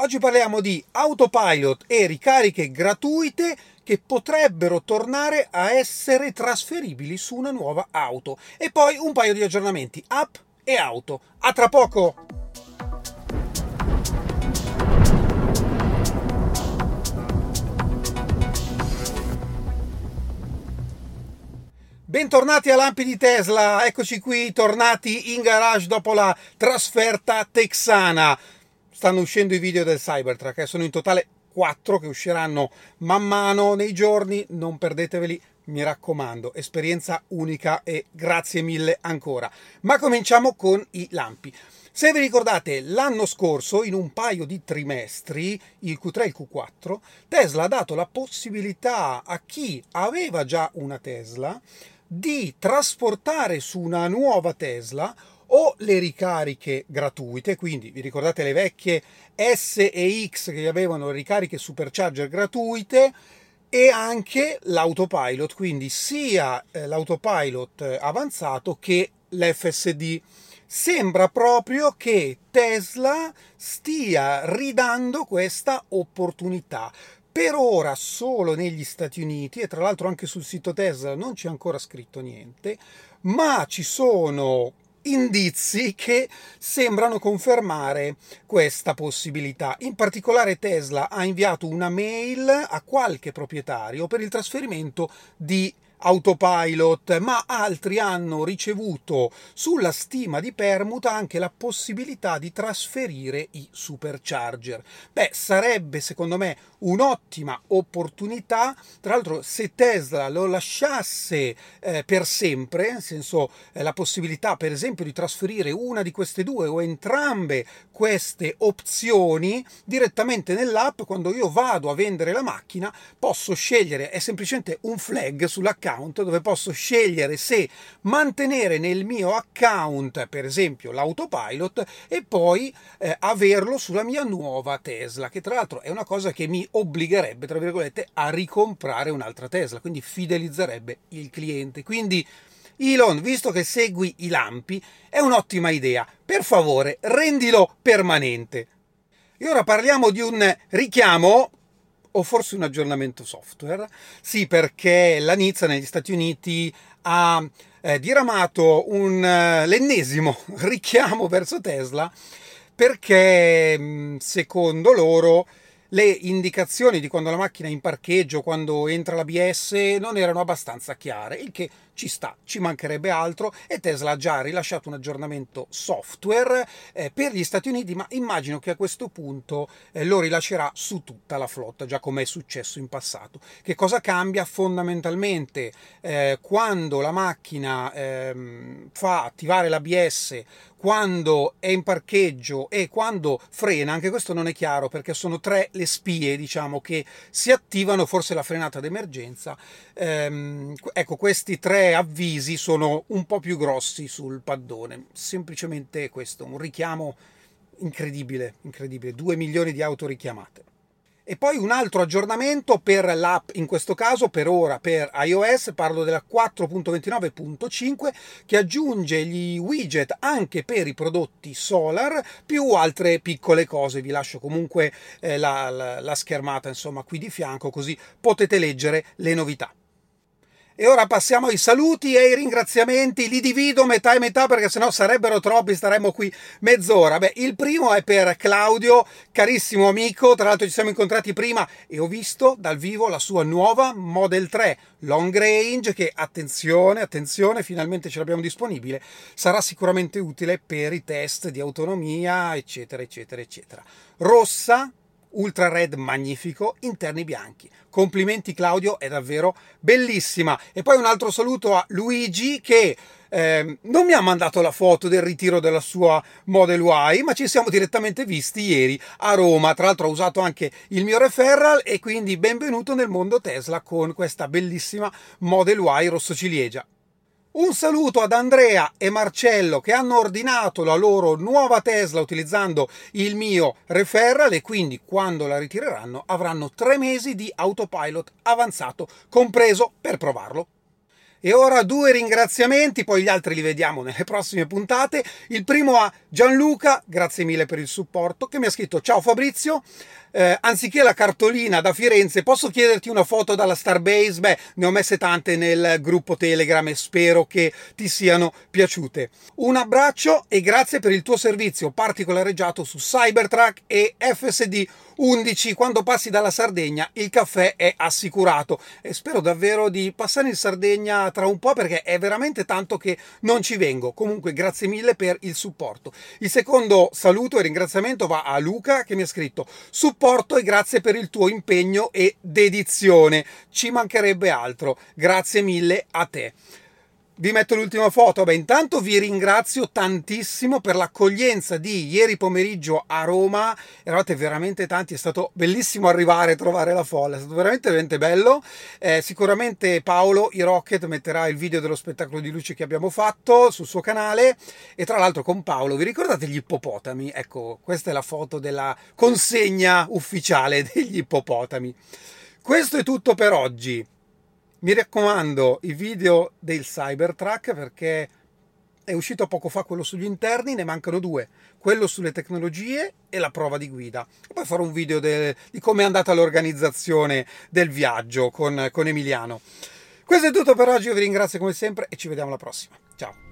Oggi parliamo di autopilot e ricariche gratuite che potrebbero tornare a essere trasferibili su una nuova auto. E poi un paio di aggiornamenti, app e auto. A tra poco! Bentornati a Lampi di Tesla, eccoci qui, tornati in garage dopo la trasferta texana. Stanno uscendo i video del Cybertruck, sono in totale 4 che usciranno man mano nei giorni, non perdeteveli, mi raccomando, esperienza unica e grazie mille ancora. Ma cominciamo con i lampi. Se vi ricordate, l'anno scorso, in un paio di trimestri, il Q3 e il Q4, Tesla ha dato la possibilità a chi aveva già una Tesla di trasportare su una nuova Tesla o le ricariche gratuite, quindi vi ricordate le vecchie S e X che avevano ricariche supercharger gratuite, e anche l'autopilot, quindi sia l'autopilot avanzato che l'FSD. Sembra proprio che Tesla stia ridando questa opportunità. Per ora solo negli Stati Uniti, e tra l'altro anche sul sito Tesla non c'è ancora scritto niente, ma ci sono indizi che sembrano confermare questa possibilità. In particolare Tesla ha inviato una mail a qualche proprietario per il trasferimento di autopilot, ma altri hanno ricevuto sulla stima di permuta anche la possibilità di trasferire i supercharger. Beh, sarebbe secondo me un'ottima opportunità, tra l'altro se Tesla lo lasciasse per sempre, nel senso la possibilità per esempio di trasferire una di queste due o entrambe queste opzioni direttamente nell'app, quando io vado a vendere la macchina posso scegliere, è semplicemente un flag sull'account dove posso scegliere se mantenere nel mio account per esempio l'autopilot e poi averlo sulla mia nuova Tesla, che tra l'altro è una cosa che mi obbligherebbe tra virgolette a ricomprare un'altra Tesla, quindi fidelizzerebbe il cliente. Quindi Elon, visto che segui i lampi, è un'ottima idea, per favore rendilo permanente. E ora parliamo di un richiamo o forse un aggiornamento software, sì, perché la NHTSA negli Stati Uniti ha diramato l'ennesimo richiamo verso Tesla, perché secondo loro le indicazioni di quando la macchina è in parcheggio, quando entra l'ABS, non erano abbastanza chiare, il che ci sta, ci mancherebbe altro, e Tesla ha già rilasciato un aggiornamento software per gli Stati Uniti, ma immagino che a questo punto lo rilascerà su tutta la flotta, già come è successo in passato. Che cosa cambia? Fondamentalmente quando la macchina fa attivare l'ABS, quando è in parcheggio e quando frena, anche questo non è chiaro perché sono tre le spie, diciamo, che si attivano, forse la frenata d'emergenza. Ecco, questi tre avvisi sono un po' più grossi sul paddone, semplicemente questo, un richiamo incredibile, incredibile, 2 milioni di auto richiamate. E poi un altro aggiornamento per l'app, in questo caso per ora per iOS, parlo della 4.29.5 che aggiunge gli widget anche per i prodotti solar, più altre piccole cose. Vi lascio comunque la schermata insomma qui di fianco, così potete leggere le novità. E ora passiamo ai saluti e ai ringraziamenti, li divido metà e metà perché sennò sarebbero troppi, staremmo qui mezz'ora. Beh, il primo è per Claudio, carissimo amico, tra l'altro ci siamo incontrati prima e ho visto dal vivo la sua nuova Model 3 Long Range che, attenzione, attenzione, finalmente ce l'abbiamo disponibile, sarà sicuramente utile per i test di autonomia, eccetera, eccetera, eccetera. Rossa, Ultra Red magnifico, interni bianchi. Complimenti Claudio, è davvero bellissima. E poi un altro saluto a Luigi che non mi ha mandato la foto del ritiro della sua Model Y, ma ci siamo direttamente visti ieri a Roma. Tra l'altro ha usato anche il mio referral e quindi benvenuto nel mondo Tesla con questa bellissima Model Y rosso ciliegia. Un saluto ad Andrea e Marcello che hanno ordinato la loro nuova Tesla utilizzando il mio referral e quindi quando la ritireranno avranno 3 mesi di autopilot avanzato compreso per provarlo. E ora 2 ringraziamenti, poi gli altri li vediamo nelle prossime puntate. Il primo a Gianluca, grazie mille per il supporto, che mi ha scritto: ciao Fabrizio, anziché la cartolina da Firenze posso chiederti una foto dalla Starbase? Beh, ne ho messe tante nel gruppo Telegram e spero che ti siano piaciute. Un abbraccio e grazie per il tuo servizio particolareggiato su Cybertruck e FSD 11. Quando passi dalla Sardegna il caffè è assicurato, e spero davvero di passare in Sardegna tra un po', perché è veramente tanto che non ci vengo. Comunque grazie mille per il supporto. Il secondo saluto e ringraziamento va a Luca, che mi ha scritto: supporto e grazie per il tuo impegno e dedizione, ci mancherebbe altro, grazie mille a te. Vi metto l'ultima foto. Beh, intanto vi ringrazio tantissimo per l'accoglienza di ieri pomeriggio a Roma, eravate veramente tanti, è stato bellissimo arrivare e trovare la folla, è stato veramente veramente bello. Sicuramente Paolo i Rocket metterà il video dello spettacolo di luci che abbiamo fatto sul suo canale. E tra l'altro, con Paolo, vi ricordate gli ippopotami? Ecco, questa è la foto della consegna ufficiale degli ippopotami. Questo è tutto per oggi. Mi raccomando i video del Cybertruck, perché è uscito poco fa quello sugli interni, ne mancano 2, quello sulle tecnologie e la prova di guida. E poi farò un video di come è andata l'organizzazione del viaggio con Emiliano. Questo è tutto per oggi, io vi ringrazio come sempre e ci vediamo alla prossima. Ciao!